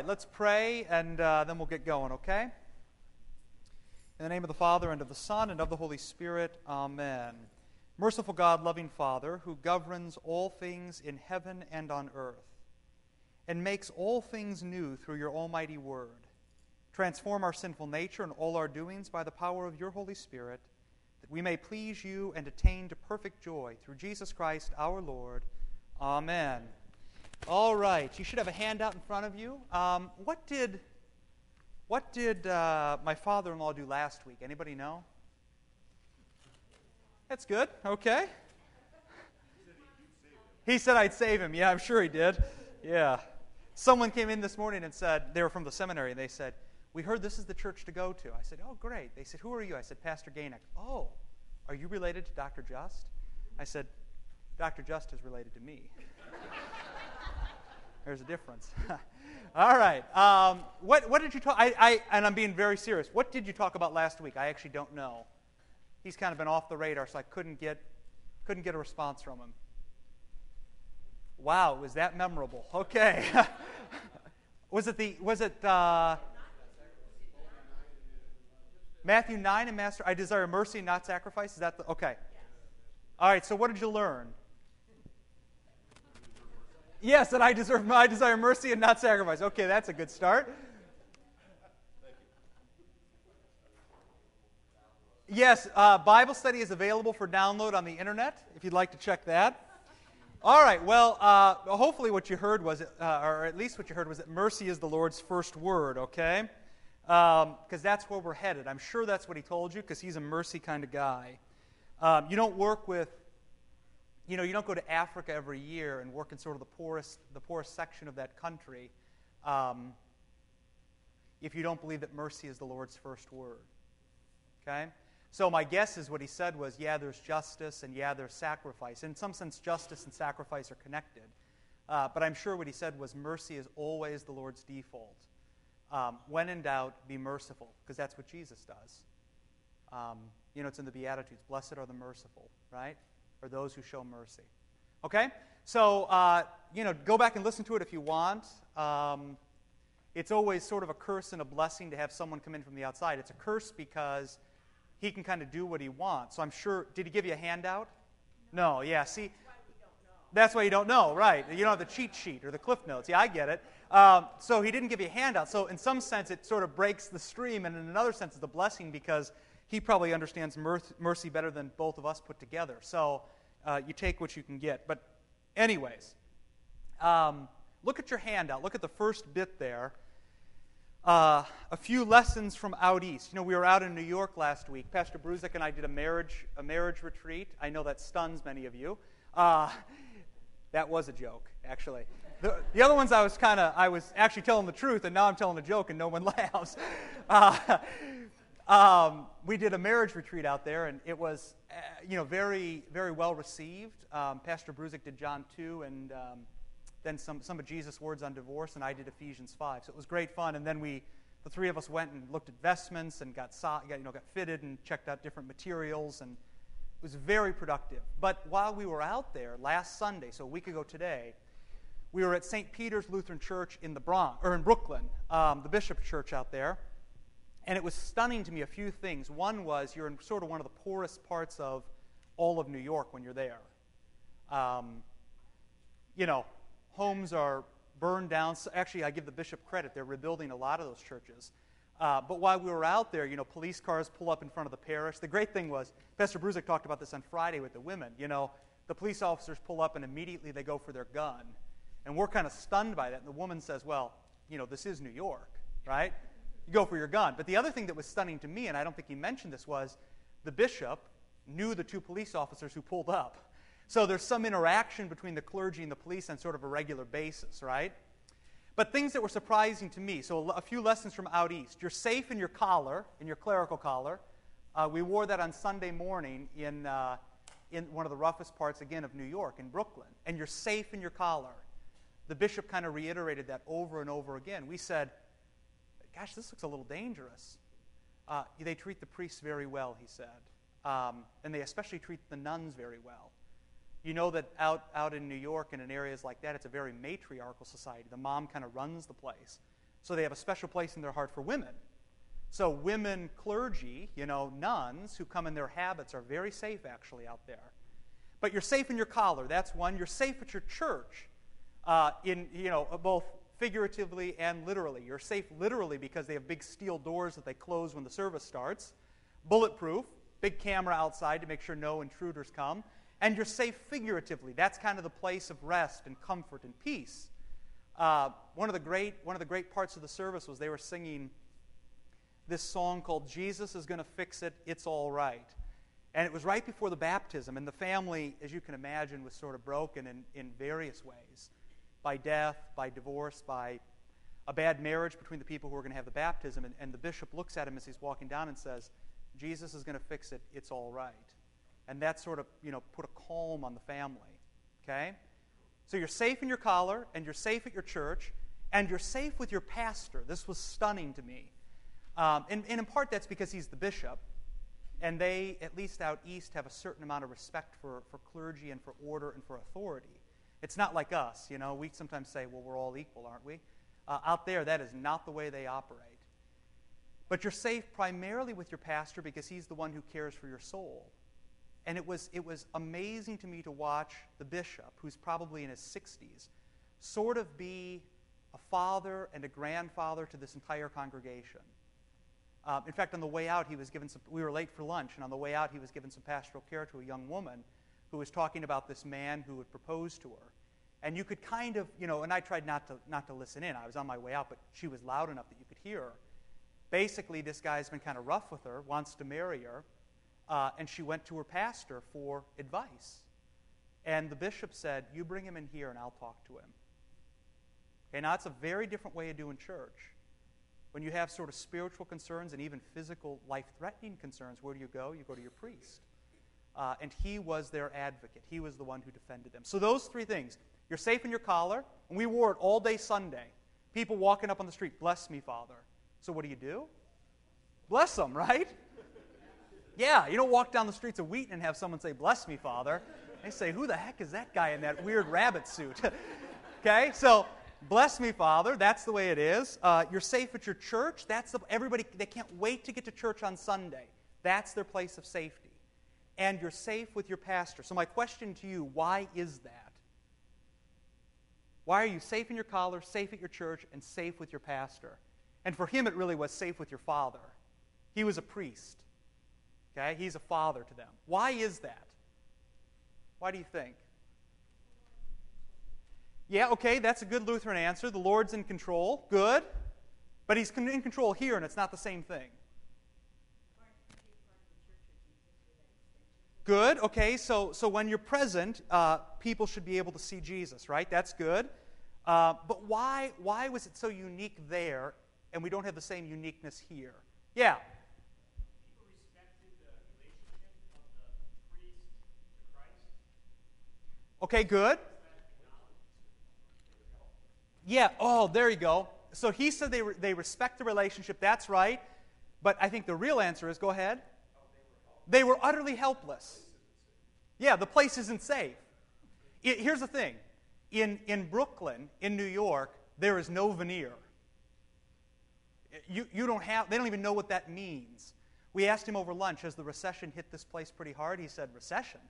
right, let's pray, and then we'll get going, okay? In the name of the Father, and of the Son, and of the Holy Spirit, amen. Merciful God, loving Father, who governs all things in heaven and on earth, and makes all things new through your almighty word, transform our sinful nature and all our doings by the power of your Holy Spirit, that we may please you and attain to perfect joy through Jesus Christ our Lord. Amen. All right, you should have a handout in front of you. What did my father-in-law do last week? Anybody know? That's good. Okay. He said I'd save him. Yeah, I'm sure he did. Yeah. Someone came in this morning and said, they were from the seminary, and they said, we heard this is the church to go to. I said, oh, great. They said, who are you? I said, Pastor Gainek. Oh, are you related to Dr. Just? I said, Dr. Just is related to me. There's a difference. All right. What did you talk? And I'm being very serious. What did you talk about last week? I actually don't know. He's kind of been off the radar, so I couldn't get a response from him. Wow, was that memorable? Okay. Was it Matthew 9 and Master? I desire mercy, not sacrifice. Is that the okay? All right. So what did you learn? Yes, that I desire mercy and not sacrifice. Okay, that's a good start. Yes, Bible study is available for download on the internet, if you'd like to check that. All right, well, hopefully what you heard was, or at least what you heard was that mercy is the Lord's first word, okay? Because that's where we're headed. I'm sure that's what he told you, because he's a mercy kind of guy. You don't work with you don't go to Africa every year and work in sort of the poorest section of that country if you don't believe that mercy is the Lord's first word, okay? So my guess is what he said was, yeah, there's justice and, yeah, there's sacrifice. In some sense, justice and sacrifice are connected. But I'm sure what he said was mercy is always the Lord's default. When in doubt, be merciful, because that's what Jesus does. It's in the Beatitudes. Blessed are the merciful, right? Or those who show mercy. Okay? So, go back and listen to it if you want. It's always sort of a curse and a blessing to have someone come in from the outside. It's a curse because he can kind of do what he wants. So I'm sure, did he give you a handout? No, yeah, see? That's why you don't know, right? You don't have the cheat sheet or the cliff notes. Yeah, I get it. So he didn't give you a handout. So in some sense, it sort of breaks the stream, and in another sense, it's a blessing because he probably understands mercy better than both of us put together. So you take what you can get. But anyways, look at your handout. Look at the first bit there. A few lessons from out east. We were out in New York last week. Pastor Bruzek and I did a marriage retreat. I know that stuns many of you. That was a joke, actually. The other ones I was actually telling the truth, and now I'm telling a joke, and no one laughs. We did a marriage retreat out there, and it was, very, very well received. Pastor Bruzek did John 2, and then some of Jesus' words on divorce, and I did Ephesians 5. So it was great fun. And then the three of us went and looked at vestments and got fitted and checked out different materials, and it was very productive. But while we were out there last Sunday, so a week ago today, we were at St. Peter's Lutheran Church in the Bronx or in Brooklyn, the Bishop's Church out there. And it was stunning to me a few things. One was you're in sort of one of the poorest parts of all of New York when you're there. Homes are burned down. So actually, I give the bishop credit. They're rebuilding a lot of those churches. But while we were out there, police cars pull up in front of the parish. The great thing was, Pastor Bruzek talked about this on Friday with the women. The police officers pull up and immediately they go for their gun. And we're kind of stunned by that. And the woman says, well, this is New York, right? Go for your gun. But the other thing that was stunning to me, and I don't think he mentioned this, was the bishop knew the two police officers who pulled up. So there's some interaction between the clergy and the police on sort of a regular basis, right? But things that were surprising to me, so a few lessons from out east. You're safe in your collar, in your clerical collar. We wore that on Sunday morning in one of the roughest parts, again, of New York, in Brooklyn. And you're safe in your collar. The bishop kind of reiterated that over and over again. We said, gosh, this looks a little dangerous. They treat the priests very well, he said. And they especially treat the nuns very well. That out in New York and in areas like that, it's a very matriarchal society. The mom kind of runs the place. So they have a special place in their heart for women. So women clergy, nuns who come in their habits are very safe actually out there. But you're safe in your collar, that's one. You're safe at your church, both figuratively and literally. You're safe literally because they have big steel doors that they close when the service starts. Bulletproof, big camera outside to make sure no intruders come. And you're safe figuratively. That's kind of the place of rest and comfort and peace. One of the great parts of the service was they were singing this song called "Jesus Is Gonna Fix It, It's All Right." And it was right before the baptism. And the family, as you can imagine, was sort of broken in various ways. By death, by divorce, by a bad marriage between the people who are going to have the baptism. And the bishop looks at him as he's walking down and says, "Jesus is going to fix it, it's all right." And that sort of, put a calm on the family, okay? So you're safe in your collar, and you're safe at your church, and you're safe with your pastor. This was stunning to me. And in part that's because he's the bishop, and they, at least out east, have a certain amount of respect for clergy and for order and for authority. It's not like us, We sometimes say, well, we're all equal, aren't we? Out there, that is not the way they operate. But you're safe primarily with your pastor because he's the one who cares for your soul. And it was amazing to me to watch the bishop, who's probably in his 60s, sort of be a father and a grandfather to this entire congregation. In fact, on the way out, we were late for lunch, and on the way out, he was giving some pastoral care to a young woman who was talking about this man who would propose to her. And you could kind of, and I tried not to listen in. I was on my way out, but she was loud enough that you could hear her. Basically, this guy's been kind of rough with her, wants to marry her, and she went to her pastor for advice. And the bishop said, "You bring him in here and I'll talk to him." Okay, now that's a very different way of doing church. When you have sort of spiritual concerns and even physical life-threatening concerns, where do you go? You go to your priest. And he was their advocate. He was the one who defended them. So those three things. You're safe in your collar, and we wore it all day Sunday. People walking up on the street, "Bless me, Father." So what do? Bless them, right? Yeah, you don't walk down the streets of Wheaton and have someone say, "Bless me, Father." They say, "Who the heck is that guy in that weird rabbit suit?" Okay, so bless me, Father. That's the way it is. You're safe at your church. Everybody, they can't wait to get to church on Sunday. That's their place of safety. And you're safe with your pastor. So my question to you, why is that? Why are you safe in your collar, safe at your church, and safe with your pastor? And for him, it really was safe with your father. He was a priest. Okay? He's a father to them. Why is that? Why do you think? Yeah, okay, that's a good Lutheran answer. The Lord's in control. Good. But he's in control here, and it's not the same thing. Good. Okay, so when you're present, people should be able to see Jesus, right? That's good. But why was it so unique there, and we don't have the same uniqueness here? Yeah. People respected the relationship of the priest to Christ. Okay, good. Yeah, oh, there you go. So he said they respect the relationship, that's right. But I think the real answer is, go ahead. They were utterly helpless. Yeah, the place isn't safe. Here's the thing. In Brooklyn, in New York, there is no veneer. They don't even know what that means. We asked him over lunch, has the recession hit this place pretty hard? He said, recession?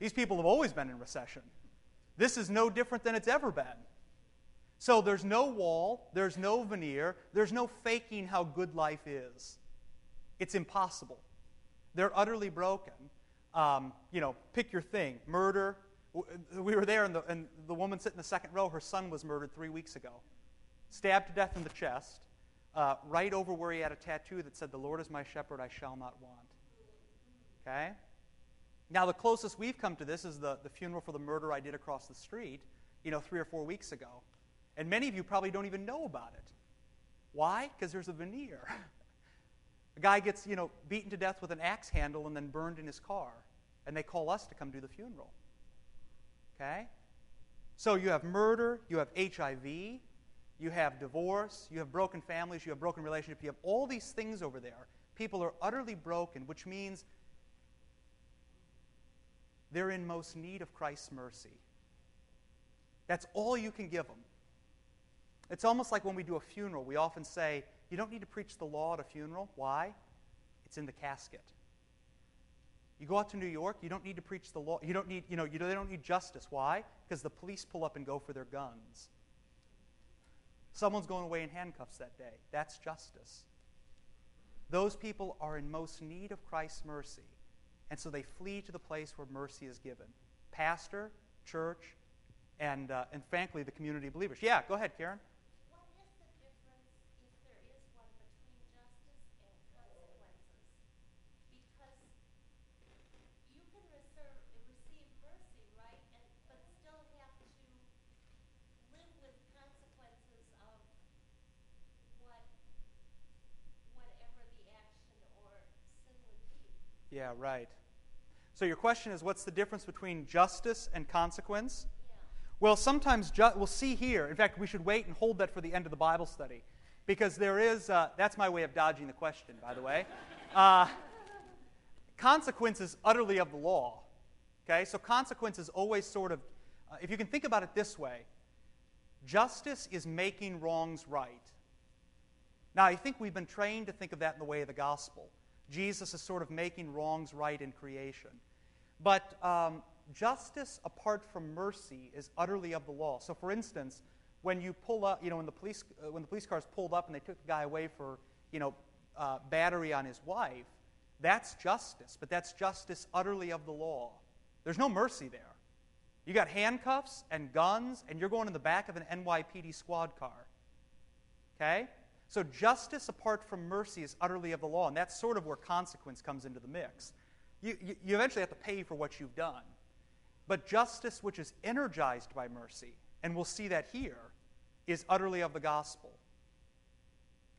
These people have always been in recession. This is no different than it's ever been. So there's no wall, there's no veneer, there's no faking how good life is. It's impossible. They're utterly broken. Pick your thing. Murder. We were there, and the woman sitting in the second row, her son was murdered 3 weeks ago. Stabbed to death in the chest, right over where he had a tattoo that said, "The Lord is my shepherd, I shall not want." Okay? Now the closest we've come to this is the funeral for the murder I did across the street, 3 or 4 weeks ago. And many of you probably don't even know about it. Why? Because there's a veneer. A guy gets, beaten to death with an axe handle and then burned in his car. And they call us to come do the funeral. Okay? So you have murder, you have HIV, you have divorce, you have broken families, you have broken relationships, you have all these things over there. People are utterly broken, which means they're in most need of Christ's mercy. That's all you can give them. It's almost like when we do a funeral, we often say, you don't need to preach the law at a funeral. Why? It's in the casket. You go out to New York, you don't need to preach the law. You don't need, they don't need justice. Why? Because the police pull up and go for their guns. Someone's going away in handcuffs that day. That's justice. Those people are in most need of Christ's mercy, and so they flee to the place where mercy is given. Pastor, church, and frankly, the community of believers. Yeah, go ahead, Karen. What is the difference, if there is one, between justice and consequences? Because you can receive mercy, right, but still have to live with consequences of whatever the action or sin would be. Yeah, right. So your question is, what's the difference between justice and consequence? Yeah. Well, sometimes we'll see here. In fact, we should wait and hold that for the end of the Bible study, because there is. That's my way of dodging the question, by the way. Consequence is utterly of the law. Okay, so consequence is always sort of. If you can think about it this way, justice is making wrongs right. Now, I think we've been trained to think of that in the way of the gospel. Jesus is sort of making wrongs right in creation. But justice apart from mercy is utterly of the law. So, for instance, when you pull up, when the police cars pulled up and they took the guy away for, battery on his wife, that's justice. But that's justice utterly of the law. There's no mercy there. You got handcuffs and guns, and you're going in the back of an NYPD squad car. Okay? So justice apart from mercy is utterly of the law, and that's sort of where consequence comes into the mix. You eventually have to pay for what you've done. But justice, which is energized by mercy, and we'll see that here, is utterly of the gospel.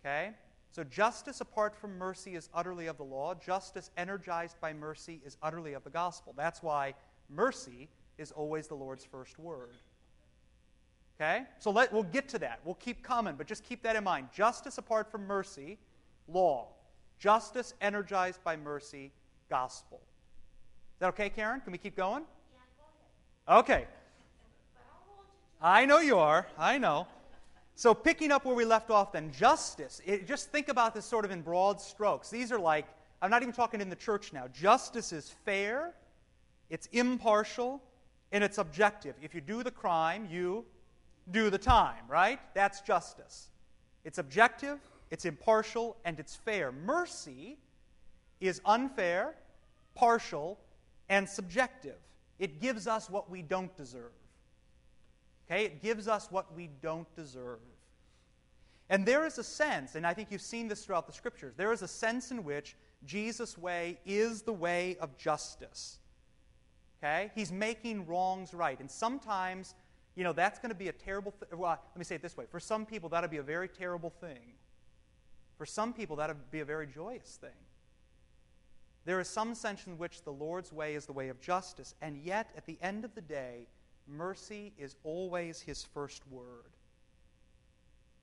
Okay? So justice apart from mercy is utterly of the law. Justice energized by mercy is utterly of the gospel. That's why mercy is always the Lord's first word. Okay? So we'll get to that. We'll keep coming, but just keep that in mind. Justice apart from mercy, law. Justice energized by mercy, gospel. Is that okay, Karen? Can we keep going? Yeah, go ahead. Okay. I know you are. I know. So picking up where we left off then, justice. Just think about this sort of in broad strokes. These are like, I'm not even talking in the church now. Justice is fair, it's impartial, and it's objective. If you do the crime, you do the time, right? That's justice. It's objective, it's impartial, and it's fair. Mercy is unfair, partial, and subjective. It gives us what we don't deserve. Okay? It gives us what we don't deserve. And there is a sense, and I think you've seen this throughout the Scriptures, there is a sense in which Jesus' way is the way of justice. Okay? He's making wrongs right. And sometimes that's going to be a terrible thing. Well, let me say it this way. For some people, that'll be a very terrible thing. For some people, that'll be a very joyous thing. There is some sense in which the Lord's way is the way of justice, and yet, at the end of the day, mercy is always his first word.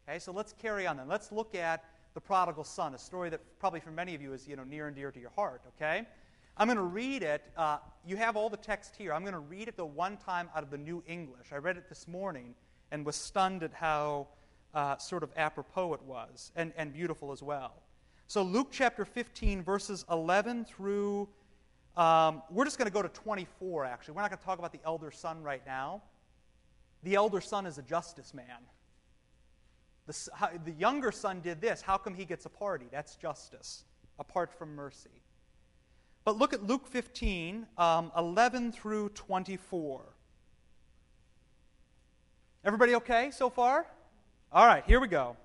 Okay, so let's carry on then. Let's look at the prodigal son, a story that probably for many of you is near and dear to your heart, okay? I'm going to read it. You have all the text here. I'm going to read it the one time out of the New English. I read it this morning and was stunned at how sort of apropos it was and beautiful as well. So Luke chapter 15, verses 11 through, we're just going to go to 24, actually. We're not going to talk about the elder son right now. The elder son is a justice man. The younger son did this. How come he gets a party? That's justice, apart from mercy. But look at Luke 15, 11 through 24. Everybody okay so far? All right, here we go.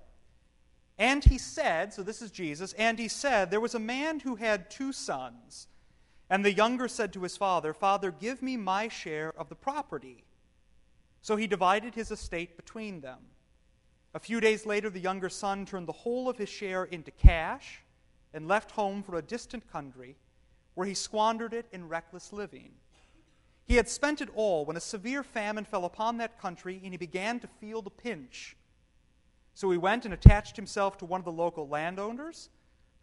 And he said, so this is Jesus, and he said, there was a man who had two sons. And the younger said to his father, Father, give me my share of the property. So he divided his estate between them. A few days later, the younger son turned the whole of his share into cash and left home for a distant country, where he squandered it in reckless living. He had spent it all when a severe famine fell upon that country, and he began to feel the pinch. So he went and attached himself to one of the local landowners,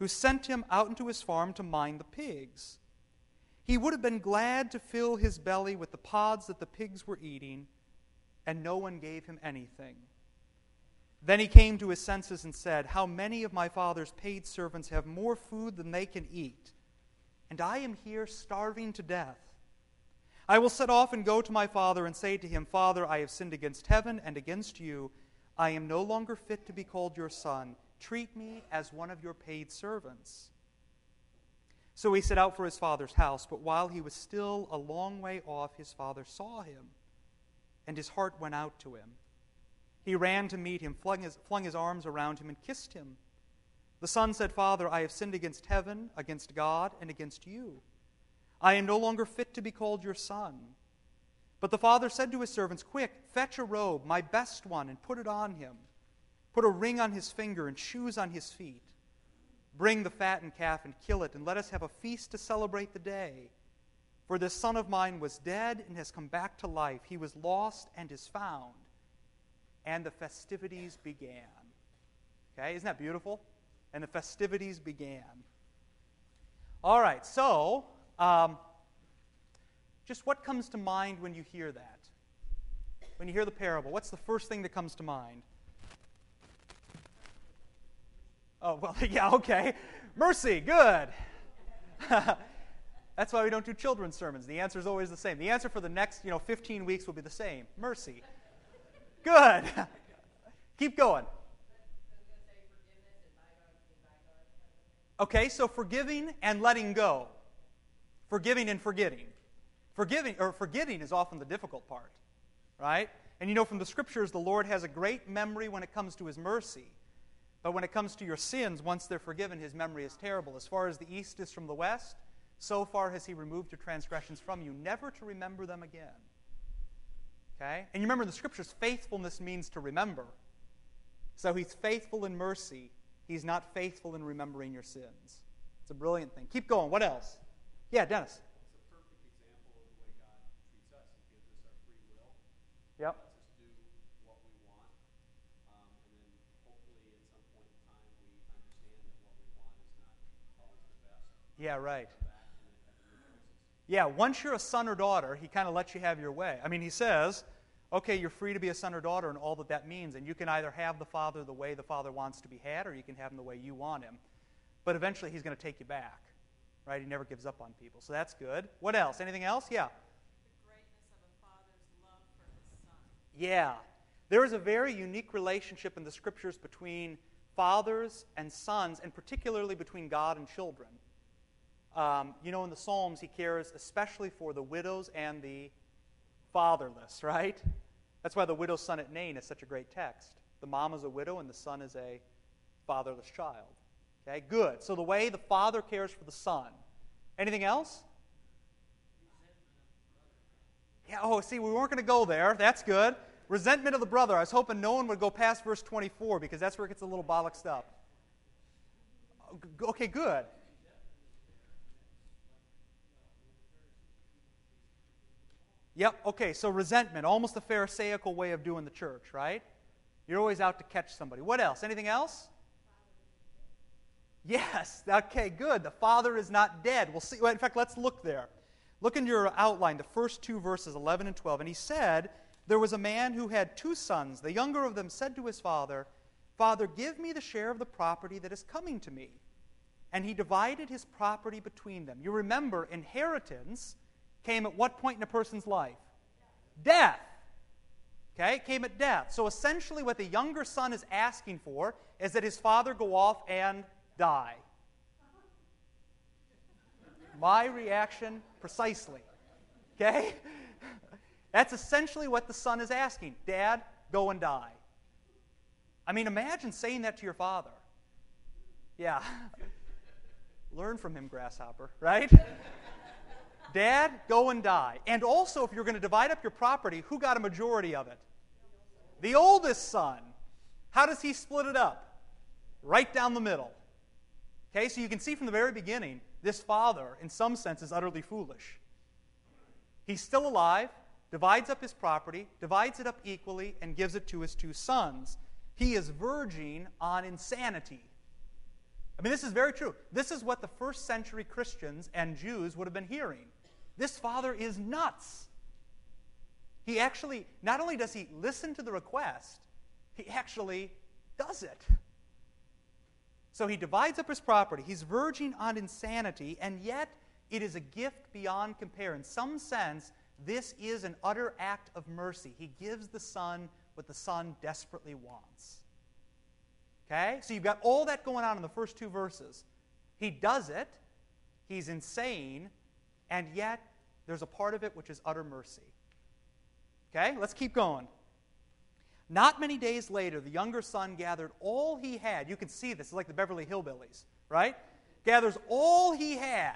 who sent him out into his farm to mind the pigs. He would have been glad to fill his belly with the pods that the pigs were eating, and no one gave him anything. Then he came to his senses and said, how many of my father's paid servants have more food than they can eat? And I am here starving to death. I will set off and go to my father and say to him, Father, I have sinned against heaven and against you. I am no longer fit to be called your son. Treat me as one of your paid servants. So he set out for his father's house, but while he was still a long way off, his father saw him, and his heart went out to him. He ran to meet him, flung his arms around him, and kissed him. The son said, Father, I have sinned against heaven, against God, and against you. I am no longer fit to be called your son. But the father said to his servants, quick, fetch a robe, my best one, and put it on him. Put a ring on his finger and shoes on his feet. Bring the fattened calf and kill it, and let us have a feast to celebrate the day. For this son of mine was dead and has come back to life. He was lost and is found. And the festivities began. Okay, isn't that beautiful? And the festivities began. All right, so just what comes to mind when you hear that? When you hear the parable, what's the first thing that comes to mind? Oh, well, yeah, okay. Mercy, good. That's why we don't do children's sermons. The answer is always the same. The answer for the next 15 weeks will be the same. Mercy. Good. Keep going. Okay, so forgiving and letting go. Forgiving and forgetting. Forgetting is often the difficult part, right? And from the Scriptures, the Lord has a great memory when it comes to His mercy. But when it comes to your sins, once they're forgiven, His memory is terrible. As far as the east is from the west, so far has He removed your transgressions from you, never to remember them again. Okay? And you remember in the Scriptures, faithfulness means to remember. So He's faithful in mercy. He's not faithful in remembering your sins. It's a brilliant thing. Keep going. What else? Yeah, Dennis. It's a perfect example of the way God treats us. He gives us our free will. Yep. He lets us do what we want. And then hopefully at some point in time we understand that what we want is not always the best. Yeah, right. Yeah, once you're a son or daughter, He kind of lets you have your way. I mean, He says, okay, you're free to be a son or daughter and all that that means, and you can either have the Father the way the Father wants to be had, or you can have Him the way you want Him. But eventually He's going to take you back, right? He never gives up on people, so that's good. What else? Anything else? Yeah. The greatness of a father's love for his son. Yeah. There is a very unique relationship in the Scriptures between fathers and sons, and particularly between God and children. In the Psalms, He cares especially for the widows and the fatherless, right? That's why the widow's son at Nain is such a great text. The mom is a widow and the son is a fatherless child. Okay, good. So the way the father cares for the son. Anything else? Yeah, we weren't going to go there. That's good. Resentment of the brother. I was hoping no one would go past verse 24 because that's where it gets a little bollocksed up. Okay, good. Yep, okay, so resentment, almost a Pharisaical way of doing the church, right? You're always out to catch somebody. What else? Anything else? Yes, okay, good. The father is not dead. We'll see. In fact, let's look there. Look in your outline, the first two verses, 11 and 12. And he said, there was a man who had two sons. The younger of them said to his father, Father, give me the share of the property that is coming to me. And he divided his property between them. You remember, inheritance came at what point in a person's life? Death. Okay, it came at death. So essentially what the younger son is asking for is that his father go off and die. My reaction, precisely. Okay? That's essentially what the son is asking. Dad, go and die. I mean, imagine saying that to your father. Yeah. Learn from him, grasshopper, right? Dad, go and die. And also, if you're going to divide up your property, who got a majority of it? The oldest son. How does he split it up? Right down the middle. Okay, so you can see from the very beginning, this father, in some sense, is utterly foolish. He's still alive, divides up his property, divides it up equally, and gives it to his two sons. He is verging on insanity. I mean, this is very true. This is what the first century Christians and Jews would have been hearing. This father is nuts. He actually, not only does he listen to the request, he actually does it. So he divides up his property. He's verging on insanity, and yet it is a gift beyond compare. In some sense, this is an utter act of mercy. He gives the son what the son desperately wants. Okay? So you've got all that going on in the first two verses. He does it, he's insane, and yet there's a part of it which is utter mercy. Okay? Let's keep going. Not many days later, the younger son gathered all he had. You can see this. It's like the Beverly Hillbillies, right? Gathers all he had.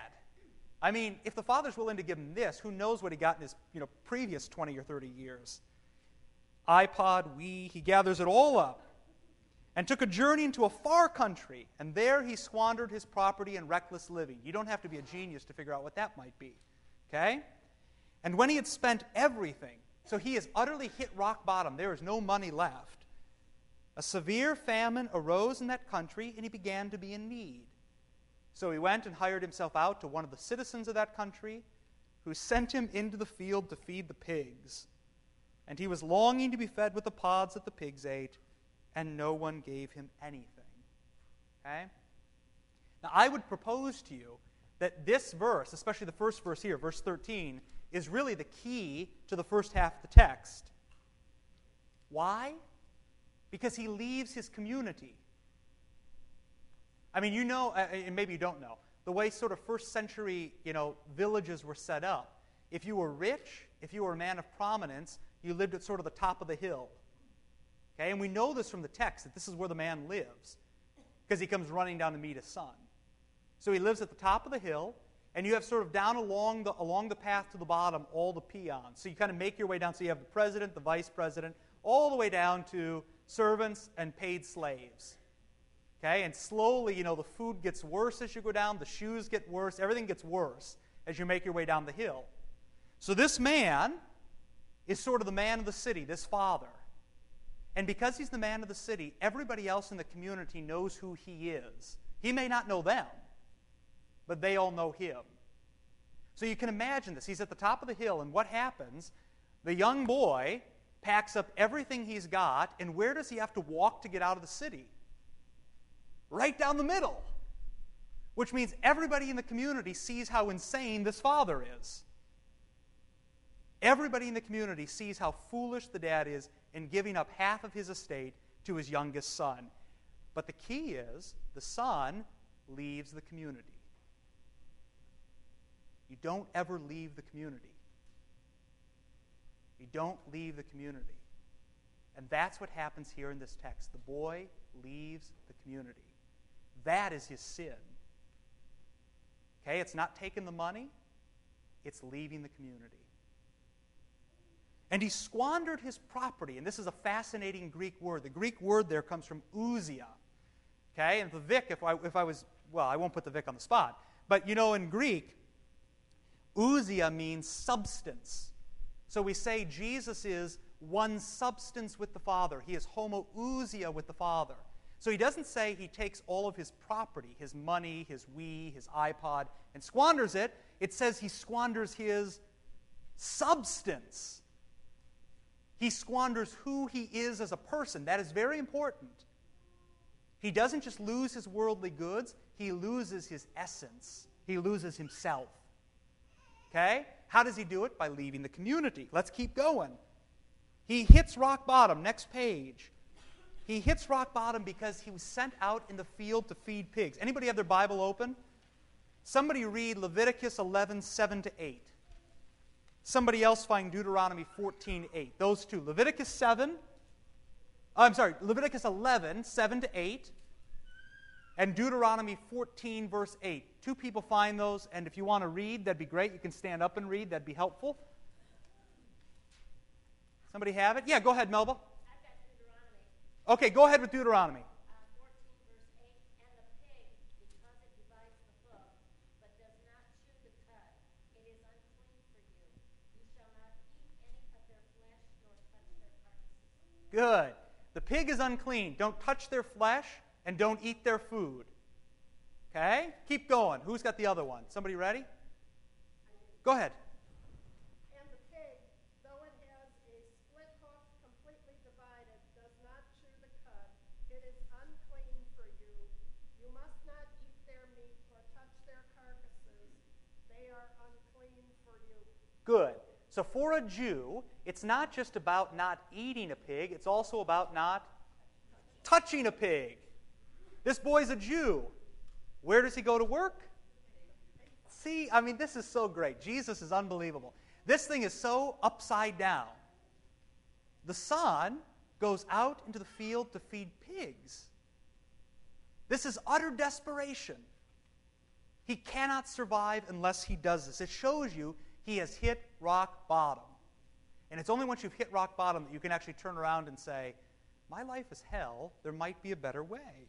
I mean, if the father's willing to give him this, who knows what he got in his previous 20 or 30 years. iPod, Wii, he gathers it all up and took a journey into a far country, and there he squandered his property in reckless living. You don't have to be a genius to figure out what that might be, okay? And when he had spent everything, so he has utterly hit rock bottom. There is no money left. A severe famine arose in that country, and he began to be in need. So he went and hired himself out to one of the citizens of that country, who sent him into the field to feed the pigs. And he was longing to be fed with the pods that the pigs ate, and no one gave him anything. Okay? Now, I would propose to you that this verse, especially the first verse here, verse 13, is really the key to the first half of the text. Why? Because he leaves his community. I mean, and maybe you don't know, the way sort of first century, villages were set up. If you were rich, if you were a man of prominence, you lived at sort of the top of the hill. Okay? And we know this from the text, that this is where the man lives, because he comes running down to meet his son. So he lives at the top of the hill, and you have sort of down along the path to the bottom, all the peons. So you kind of make your way down. So you have the president, the vice president, all the way down to servants and paid slaves. Okay? And slowly, the food gets worse as you go down. The shoes get worse. Everything gets worse as you make your way down the hill. So this man is sort of the man of the city, this father. And because he's the man of the city, everybody else in the community knows who he is. He may not know them, but they all know him. So you can imagine this. He's at the top of the hill, and what happens? The young boy packs up everything he's got, and where does he have to walk to get out of the city? Right down the middle, which means everybody in the community sees how insane this father is. Everybody in the community sees how foolish the dad is in giving up half of his estate to his youngest son. But the key is the son leaves the community. You don't ever leave the community. You don't leave the community. And that's what happens here in this text. The boy leaves the community. That is his sin. Okay, it's not taking the money. It's leaving the community. And he squandered his property. And this is a fascinating Greek word. The Greek word there comes from ousia. Okay, and the Vic, I won't put the Vic on the spot. But in Greek, ousia means substance. So we say Jesus is one substance with the Father. He is homoousia with the Father. So he doesn't say he takes all of his property, his money, his Wii, his iPod, and squanders it. It says he squanders his substance. He squanders who he is as a person. That is very important. He doesn't just lose his worldly goods. He loses his essence. He loses himself. Okay? How does he do it? By leaving the community. Let's keep going. He hits rock bottom. Next page. He hits rock bottom because he was sent out in the field to feed pigs. Anybody have their Bible open? Somebody read Leviticus 11:7-8. Somebody else find Deuteronomy 14:8. Those two. Leviticus 11:7-8. And Deuteronomy 14, verse 8. Two people find those, and if you want to read, that'd be great. You can stand up and read. That'd be helpful. Somebody have it? Yeah, go ahead, Melba. I've got Deuteronomy. Okay, go ahead with Deuteronomy. 14, verse 8. And the pig, because it divides the hoof, but does not chew the cud, it is unclean for you. You shall not eat any of their flesh, nor touch their carcasses. Good. The pig is unclean. Don't touch their flesh. And don't eat their food. Okay? Keep going. Who's got the other one? Somebody ready? Go ahead. And the pig, though it has a split hoof completely divided, does not chew the cud. It is They are unclean for you. Good. So for a Jew, it's not just about not eating a pig, it's also about not touching a pig. This boy's a Jew. Where does he go to work? See, I mean, this is so great. Jesus is unbelievable. This thing is so upside down. The son goes out into the field to feed pigs. This is utter desperation. He cannot survive unless he does this. It shows you he has hit rock bottom. And it's only once you've hit rock bottom that you can actually turn around and say, my life is hell. There might be a better way.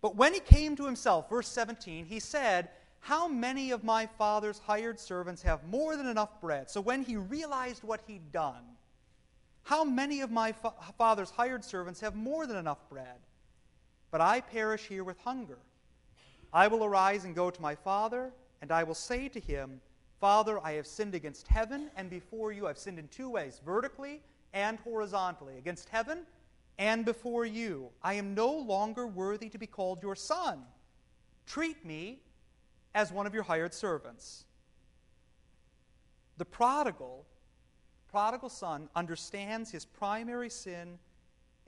But when he came to himself, verse 17, he said, how many of my father's hired servants have more than enough bread? So when he realized what he'd done, how many of my father's hired servants have more than enough bread? But I perish here with hunger. I will arise and go to my father, and I will say to him, Father, I have sinned against heaven and before you. I've sinned in two ways, vertically and horizontally, against heaven and before you. I am no longer worthy to be called your son. Treat me as one of your hired servants. The prodigal son understands his primary sin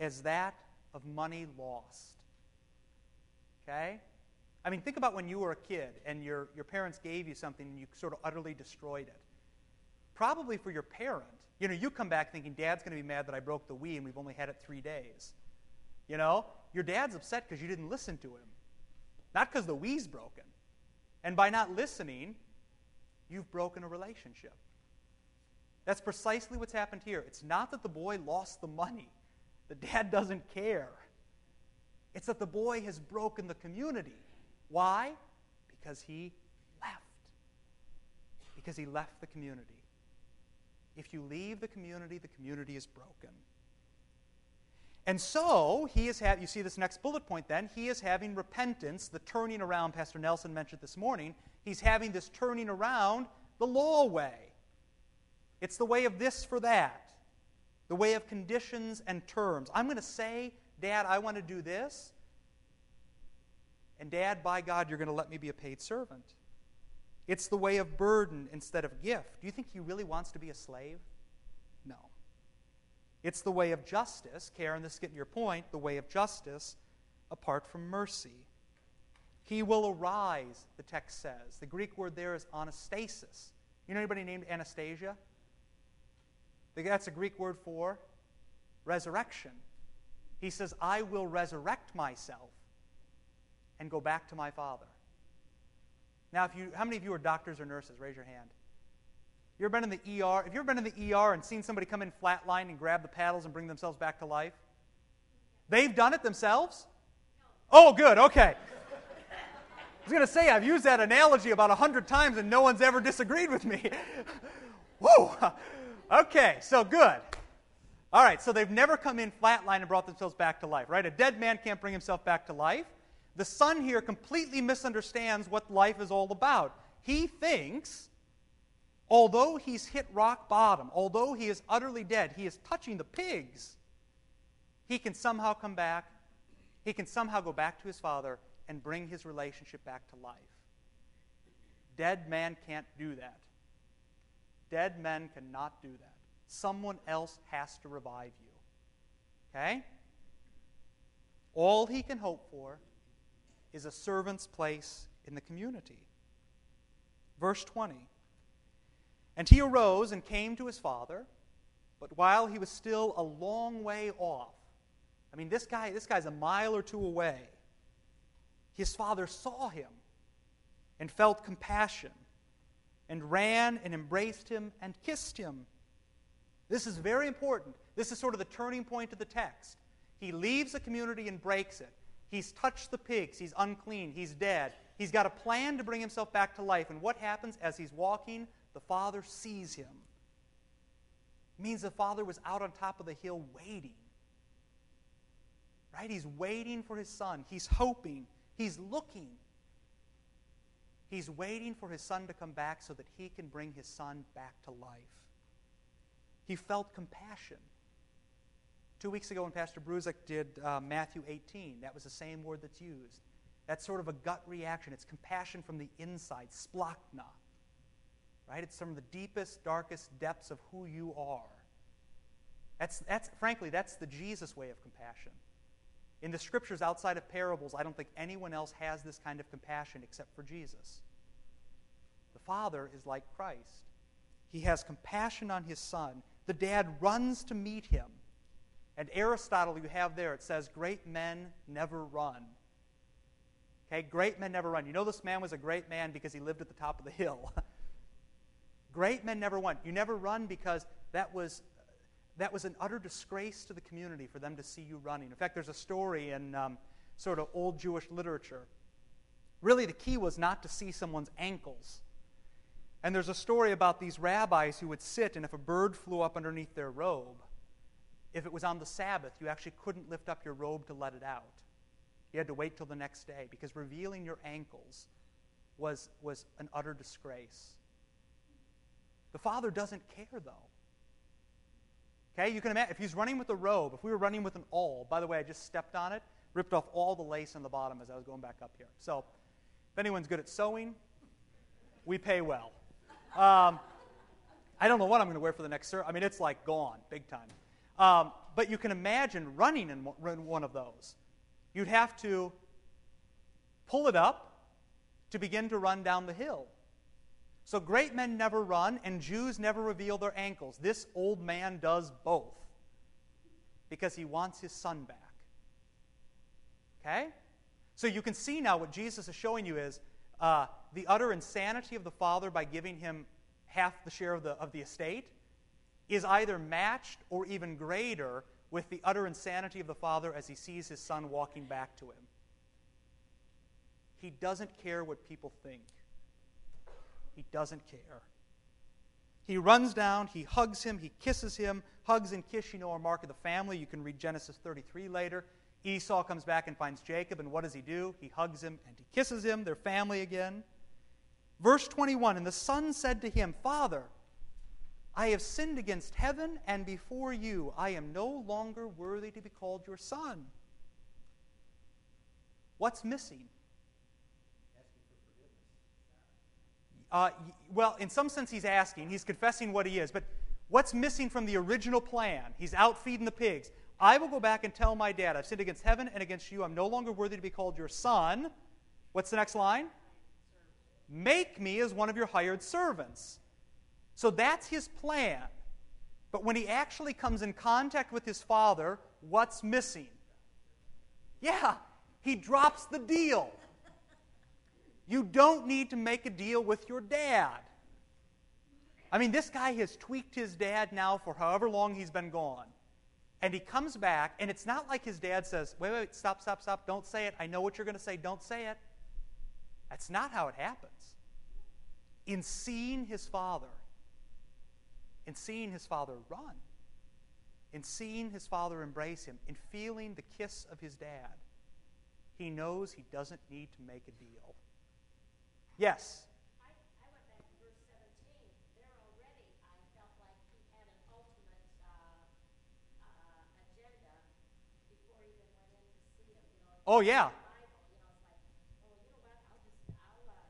as that of money lost. Okay? I mean, think about when you were a kid and your parents gave you something and you sort of utterly destroyed it. Probably for your parent, you know, you come back thinking, Dad's going to be mad that I broke the Wii and we've only had it 3 days. You know? Your dad's upset because you didn't listen to him. Not because the Wii's broken. And by not listening, you've broken a relationship. That's precisely what's happened here. It's not that the boy lost the money. The dad doesn't care. It's that the boy has broken the community. Why? Because he left. Because he left the community. If you leave the community is broken. And so, you see this next bullet point then, he is having repentance, the turning around. Pastor Nelson mentioned this morning. He's having this turning around the law way. It's the way of this for that. The way of conditions and terms. I'm going to say, Dad, I want to do this. And Dad, by God, you're going to let me be a paid servant. It's the way of burden instead of gift. Do you think he really wants to be a slave? No. It's the way of justice. Karen, this is getting your point. The way of justice apart from mercy. He will arise, the text says. The Greek word there is anastasis. You know anybody named Anastasia? That's a Greek word for resurrection. He says, I will resurrect myself and go back to my father. Now, how many of you are doctors or nurses? Raise your hand. You ever been in the ER? Have you ever been in the ER and seen somebody come in flatline and grab the paddles and bring themselves back to life? They've done it themselves? No. Oh, good, okay. I was going to say, I've used that analogy about 100 times and no one's ever disagreed with me. Woo! Okay, so good. All right, so they've never come in flatline and brought themselves back to life, right? A dead man can't bring himself back to life. The son here completely misunderstands what life is all about. He thinks, although he's hit rock bottom, although he is utterly dead, he is touching the pigs, he can somehow come back, he can somehow go back to his father and bring his relationship back to life. Dead man can't do that. Dead men cannot do that. Someone else has to revive you. Okay? All he can hope for is a servant's place in the community. Verse 20. And he arose and came to his father, but while he was still a long way off, I mean, this guy's a mile or two away, his father saw him and felt compassion, and ran and embraced him and kissed him. This is very important. This is sort of the turning point of the text. He leaves the community and breaks it. He's touched the pigs. He's unclean. He's dead. He's got a plan to bring himself back to life. And what happens as he's walking? The father sees him. It means the father was out on top of the hill waiting. Right? He's waiting for his son. He's hoping. He's looking. He's waiting for his son to come back so that he can bring his son back to life. He felt compassion. 2 weeks ago when Pastor Bruzek did Matthew 18, that was the same word that's used. That's sort of a gut reaction. It's compassion from the inside, splachna. Right? It's from the deepest, darkest depths of who you are. Frankly, that's the Jesus way of compassion. In the Scriptures, outside of parables, I don't think anyone else has this kind of compassion except for Jesus. The Father is like Christ. He has compassion on his Son. The dad runs to meet him. And Aristotle, you have there, it says, great men never run. Okay, great men never run. You know this man was a great man because he lived at the top of the hill. Great men never run. You never run because that was an utter disgrace to the community for them to see you running. In fact, there's a story in sort of old Jewish literature. Really, the key was not to see someone's ankles. And there's a story about these rabbis who would sit, and if a bird flew up underneath their robe, if it was on the Sabbath, you actually couldn't lift up your robe to let it out. You had to wait till the next day, because revealing your ankles was an utter disgrace. The Father doesn't care, though. Okay, you can imagine, if he's running with a robe, if we were running with an awl, by the way, I just stepped on it, ripped off all the lace on the bottom as I was going back up here. So if anyone's good at sewing, we pay well. I don't know what I'm going to wear for the next service. I mean, it's like gone, big time. But you can imagine running in one of those. You'd have to pull it up to begin to run down the hill. So great men never run, and Jews never reveal their ankles. This old man does both because he wants his son back. Okay? So you can see now what Jesus is showing you is the utter insanity of the Father by giving him half the share of the estate is either matched or even greater with the utter insanity of the Father as he sees his son walking back to him. He doesn't care what people think. He doesn't care. He runs down, he hugs him, he kisses him. Hugs and kiss, you know, are mark of the family. You can read Genesis 33 later. Esau comes back and finds Jacob, and what does he do? He hugs him and he kisses him, their family again. Verse 21, and the son said to him, Father, I have sinned against heaven and before you. I am no longer worthy to be called your son. What's missing? Well, in some sense, he's asking. He's confessing what he is. But what's missing from the original plan? He's out feeding the pigs. I will go back and tell my dad, I've sinned against heaven and against you. I'm no longer worthy to be called your son. What's the next line? Make me as one of your hired servants. So that's his plan. But when he actually comes in contact with his father, what's missing? Yeah, he drops the deal. You don't need to make a deal with your dad. I mean, this guy has tweaked his dad now for however long he's been gone. And he comes back, and it's not like his dad says, wait, stop, don't say it. I know what you're going to say, don't say it. That's not how it happens. In seeing his father run, in seeing his father embrace him, in feeling the kiss of his dad, he knows he doesn't need to make a deal. Yes. I went back to verse 17. There already I felt like he had an ultimate agenda before he even went in to see him. You know, oh, yeah. Bible, you know, it's like, oh, you know what?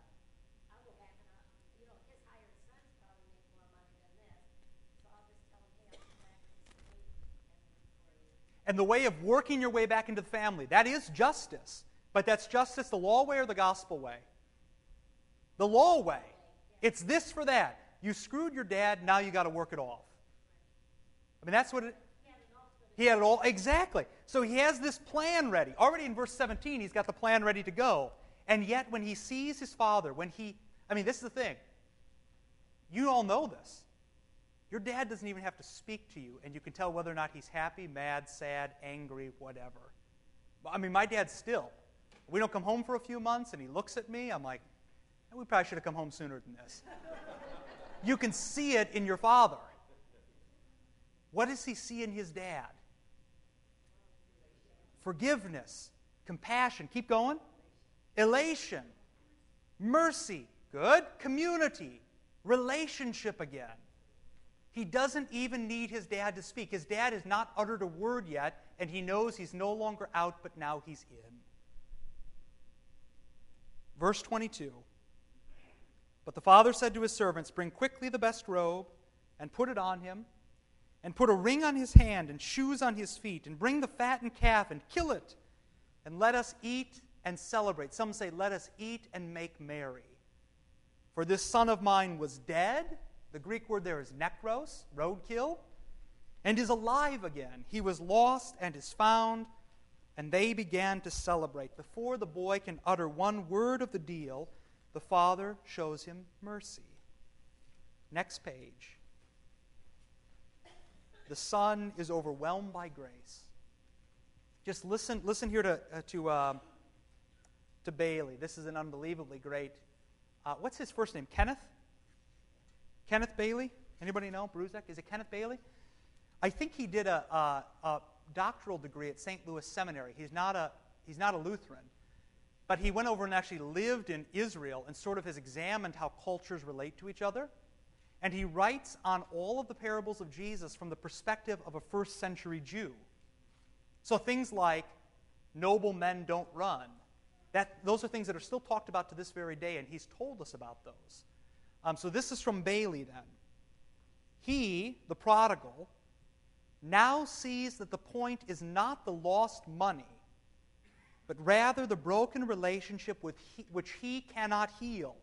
I'll go back and you know, his hired son's probably make more money than this. So I'll just tell him, hey, I'll go back and the way of working your way back into the family, that is justice. But that's justice the law way or the gospel way? The law way. It's this for that. You screwed your dad, now you got to work it off. I mean, that's what it... He had it all. Exactly. So he has this plan ready. Already in verse 17, he's got the plan ready to go. And yet, when he sees his father, I mean, this is the thing. You all know this. Your dad doesn't even have to speak to you, and you can tell whether or not he's happy, mad, sad, angry, whatever. I mean, my dad's still. We don't come home for a few months, and he looks at me. I'm like, we probably should have come home sooner than this. You can see it in your father. What does he see in his dad? Forgiveness, compassion. Keep going. Elation, mercy, good. Community, relationship again. He doesn't even need his dad to speak. His dad has not uttered a word yet, and he knows he's no longer out, but now he's in. Verse 22, "But the father said to his servants, 'Bring quickly the best robe and put it on him, and put a ring on his hand and shoes on his feet, and bring the fattened calf and kill it, and let us eat and celebrate.'" Some say, "Let us eat and make merry. For this son of mine was dead," the Greek word there is nekros, roadkill, "and is alive again. He was lost and is found," and they began to celebrate. Before the boy can utter one word of the deal, the father shows him mercy. Next page. The son is overwhelmed by grace. Just listen here to Bailey. This is an unbelievably great. What's his first name? Kenneth? Kenneth Bailey? Anybody know? Bruzek? Is it Kenneth Bailey? I think he did a doctoral degree at St. Louis Seminary. He's not a Lutheran, but he went over and actually lived in Israel and sort of has examined how cultures relate to each other. And he writes on all of the parables of Jesus from the perspective of a first-century Jew. So things like noble men don't run. Those are things that are still talked about to this very day, and he's told us about those. So this is from Bailey then. "He, the prodigal, now sees that the point is not the lost money, but rather the broken relationship with which he cannot heal."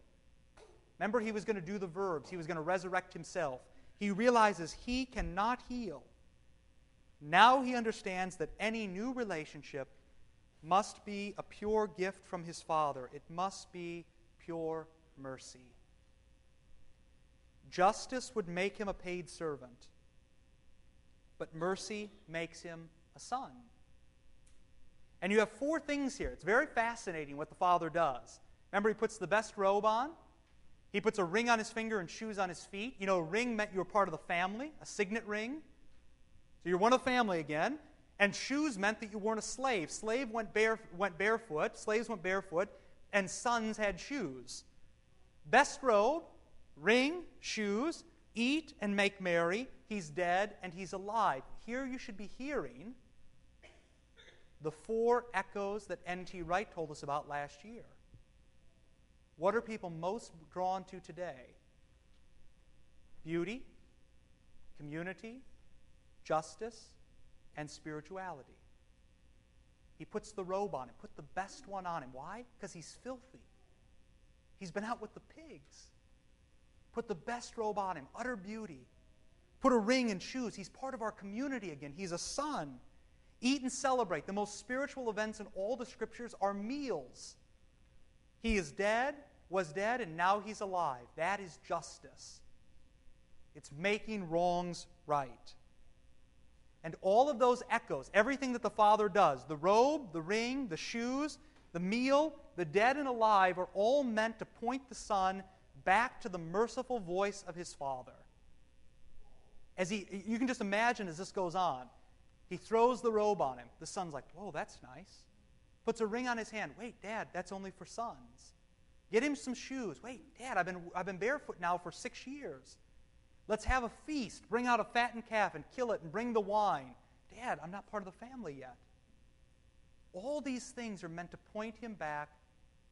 Remember, he was going to do the verbs. He was going to resurrect himself. He realizes he cannot heal. Now he understands that any new relationship must be a pure gift from his Father. It must be pure mercy. Justice would make him a paid servant, but mercy makes him a son. And you have four things here. It's very fascinating what the Father does. Remember, he puts the best robe on. He puts a ring on his finger and shoes on his feet. You know, a ring meant you were part of the family, a signet ring. So you're one of the family again. And shoes meant that you weren't a slave. Slaves went barefoot, and sons had shoes. Best robe, ring, shoes, eat and make merry. He's dead and he's alive. Here you should be hearing the four echoes that N.T. Wright told us about last year. What are people most drawn to today? Beauty, community, justice, and spirituality. He puts the robe on him, put the best one on him. Why? Because he's filthy. He's been out with the pigs. Put the best robe on him, utter beauty. Put a ring and shoes. He's part of our community again. He's a son. Eat and celebrate. The most spiritual events in all the Scriptures are meals. He is dead, was dead, and now he's alive. That is justice. It's making wrongs right. And all of those echoes, everything that the Father does, the robe, the ring, the shoes, the meal, the dead and alive, are all meant to point the Son back to the merciful voice of his Father. You can just imagine as this goes on, he throws the robe on him. The son's like, "Whoa, that's nice." Puts a ring on his hand. "Wait, Dad, that's only for sons." Get him some shoes. "Wait, Dad, I've been barefoot now for 6 years. Let's have a feast. Bring out a fattened calf and kill it and bring the wine. Dad, I'm not part of the family yet." All these things are meant to point him back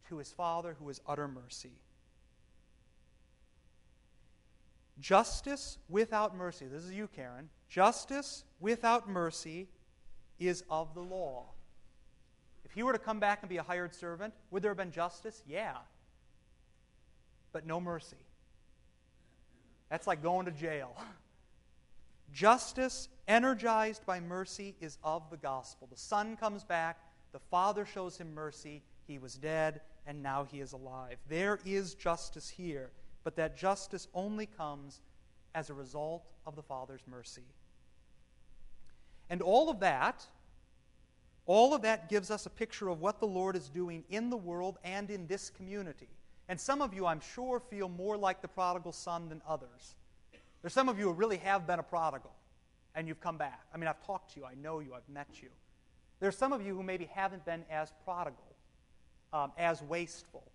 to his Father who is utter mercy. Justice without mercy, this is you, Karen. Justice without mercy is of the law. If he were to come back and be a hired servant, would there have been justice? Yeah. But no mercy. That's like going to jail. Justice energized by mercy is of the gospel. The Son comes back, the Father shows him mercy. He was dead, and now he is alive. There is justice here. But that justice only comes as a result of the Father's mercy. And all of that gives us a picture of what the Lord is doing in the world and in this community. And some of you, I'm sure, feel more like the prodigal son than others. There's some of you who really have been a prodigal, and you've come back. I mean, I've talked to you, I know you, I've met you. There's some of you who maybe haven't been as prodigal, as wasteful.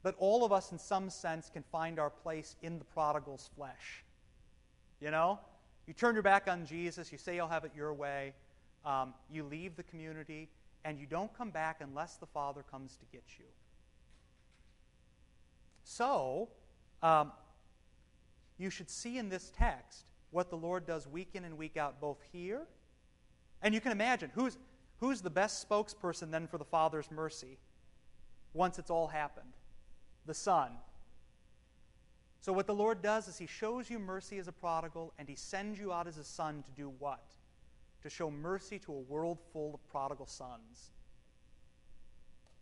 But all of us, in some sense, can find our place in the prodigal's flesh. You know? You turn your back on Jesus, you say you'll have it your way, you leave the community, and you don't come back unless the Father comes to get you. So, you should see in this text what the Lord does week in and week out, both here, and you can imagine who's the best spokesperson then for the Father's mercy once it's all happened? The Son. So what the Lord does is He shows you mercy as a prodigal, and He sends you out as a son to do what? To show mercy to a world full of prodigal sons.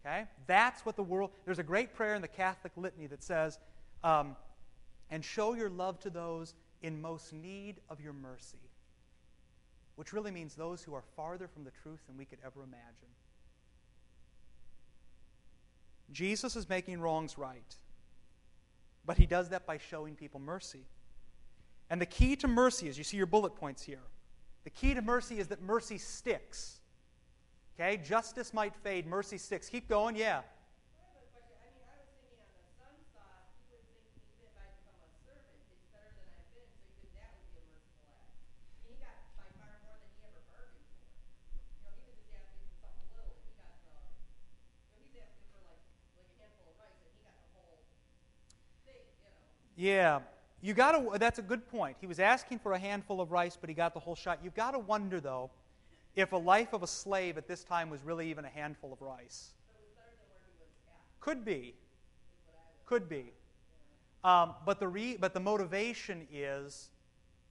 Okay? That's what the world... There's a great prayer in the Catholic litany that says, and show your love to those in most need of your mercy, which really means those who are farther from the truth than we could ever imagine. Jesus is making wrongs right, but He does that by showing people mercy. And the key to mercy is, you see your bullet points here, the key to mercy is that mercy sticks. Okay? Justice might fade, mercy sticks. Keep going, yeah. Yeah, you gotta. That's a good point. He was asking for a handful of rice, but he got the whole shot. You've got to wonder, though, if a life of a slave at this time was really even a handful of rice. Could be, could be. But the motivation is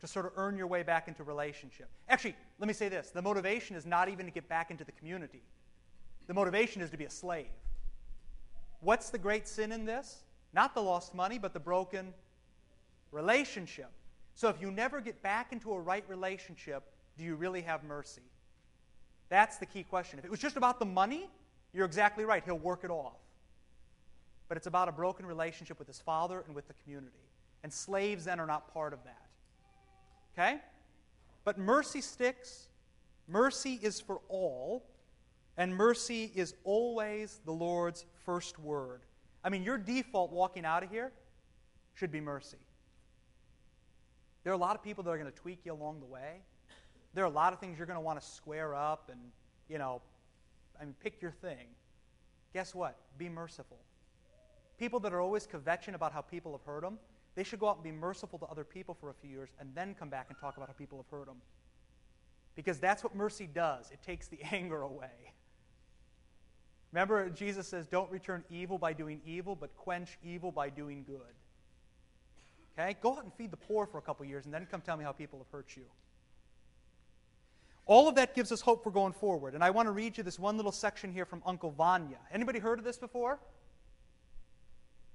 to sort of earn your way back into relationship. Actually, let me say this: the motivation is not even to get back into the community. The motivation is to be a slave. What's the great sin in this? Not the lost money, but the broken relationship. So if you never get back into a right relationship, do you really have mercy? That's the key question. If it was just about the money, you're exactly right. He'll work it off. But it's about a broken relationship with his Father and with the community. And slaves then are not part of that. Okay? But mercy sticks. Mercy is for all. And mercy is always the Lord's first word. I mean, your default walking out of here should be mercy. There are a lot of people that are going to tweak you along the way. There are a lot of things you're going to want to square up and, pick your thing. Guess what? Be merciful. People that are always kvetching about how people have hurt them, they should go out and be merciful to other people for a few years and then come back and talk about how people have hurt them. Because that's what mercy does. It takes the anger away. Remember, Jesus says, don't return evil by doing evil, but quench evil by doing good. Okay? Go out and feed the poor for a couple years, and then come tell me how people have hurt you. All of that gives us hope for going forward. And I want to read you this one little section here from Uncle Vanya. Anybody heard of this before?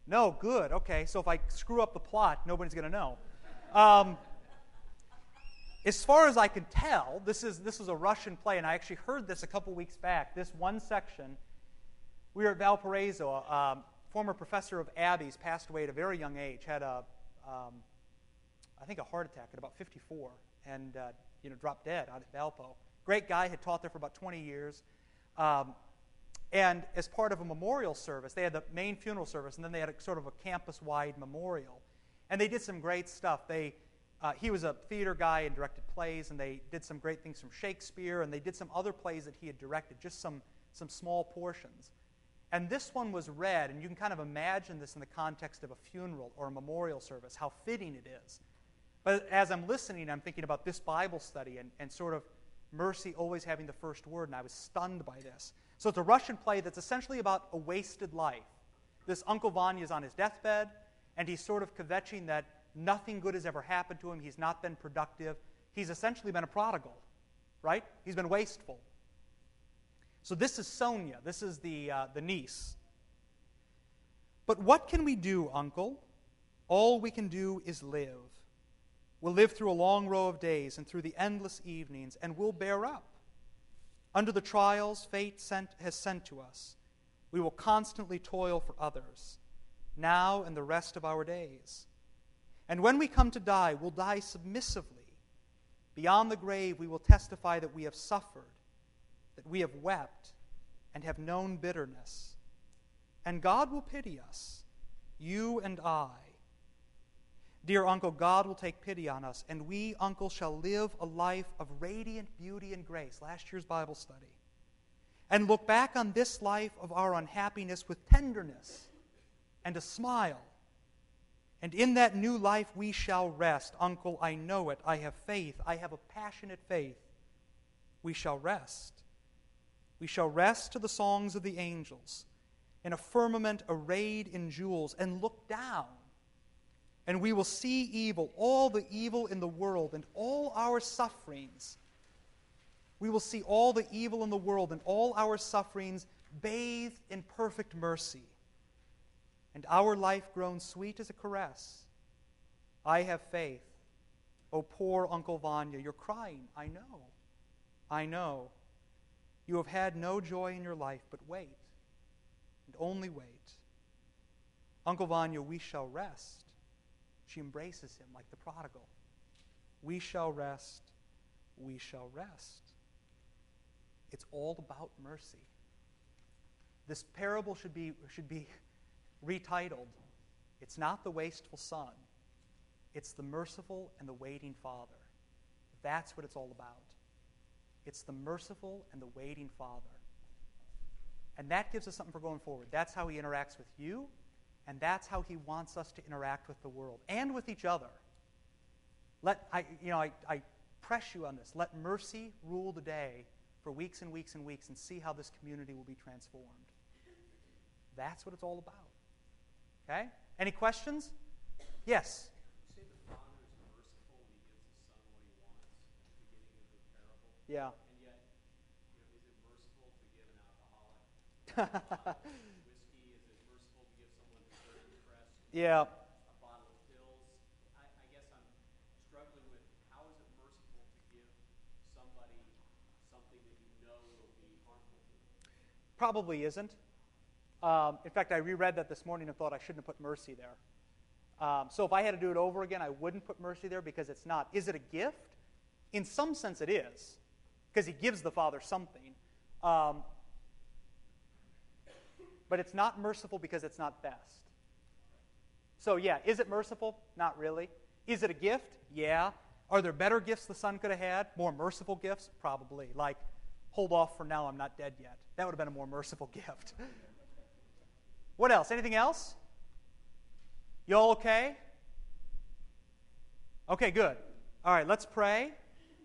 No? Good. Okay, so if I screw up the plot, nobody's going to know. As far as I can tell, this is a Russian play, and I actually heard this a couple weeks back, this one section. We were at Valparaiso. A former professor of Abbey's passed away at a very young age. Had a heart attack at about 54, and dropped dead out at Valpo. Great guy, had taught there for about 20 years. And as part of a memorial service, they had the main funeral service, and then they had a sort of a campus-wide memorial. And they did some great stuff. He was a theater guy and directed plays, and they did some great things from Shakespeare, and they did some other plays that he had directed, just some small portions. And this one was read, and you can kind of imagine this in the context of a funeral or a memorial service, how fitting it is. But as I'm listening, I'm thinking about this Bible study and sort of mercy always having the first word, and I was stunned by this. So it's a Russian play that's essentially about a wasted life. This Uncle Vanya is on his deathbed, and he's sort of kvetching that nothing good has ever happened to him. He's not been productive. He's essentially been a prodigal, right? He's been wasteful. So this is Sonia. This is the niece. But what can we do, Uncle? All we can do is live. We'll live through a long row of days and through the endless evenings, and we'll bear up. Under the trials fate has sent to us, we will constantly toil for others, now and the rest of our days. And when we come to die, we'll die submissively. Beyond the grave, we will testify that we have suffered, that we have wept and have known bitterness. And God will pity us, you and I. Dear Uncle, God will take pity on us, and we, Uncle, shall live a life of radiant beauty and grace, last year's Bible study, and look back on this life of our unhappiness with tenderness and a smile, And in that new life we shall rest. Uncle, I know it. I have faith. I have a passionate faith. We shall rest. We shall rest to the songs of the angels in a firmament arrayed in jewels, and look down, and we will see evil, all the evil in the world and all our sufferings. We will see all the evil in the world and all our sufferings bathed in perfect mercy, and our life grown sweet as a caress. I have faith. Oh, poor Uncle Vanya, you're crying. I know. I know. You have had no joy in your life, but wait, and only wait. Uncle Vanya, we shall rest. She embraces him like the prodigal. We shall rest. We shall rest. It's all about mercy. This parable should be retitled, It's Not the Wasteful Son, It's the Merciful and the Waiting Father. That's what it's all about. It's the merciful and the waiting Father. And that gives us something for going forward. That's how he interacts with you, and that's how he wants us to interact with the world and with each other. I press you on this. Let mercy rule the day for weeks and weeks and weeks, and see how this community will be transformed. That's what it's all about. Okay? Any questions? Yes? You say the Father is merciful and he gives the Son what he wants at the beginning of the parable. Yeah. And yet, is it merciful to give an alcoholic whiskey? Is it merciful to give someone who's very depressed? Yeah. A bottle of pills? I guess I'm struggling with how is it merciful to give somebody something that you know will be harmful to them? Probably isn't. In fact, I reread that this morning and thought I shouldn't have put mercy there. So if I had to do it over again, I wouldn't put mercy there, because it's not. Is it a gift? In some sense it is, because he gives the Father something. But it's not merciful because it's not best. So yeah, is it merciful? Not really. Is it a gift? Yeah. Are there better gifts the Son could have had? More merciful gifts? Probably. Like, hold off for now, I'm not dead yet. That would have been a more merciful gift. What else? Anything else? You all okay? Okay, good. All right, let's pray,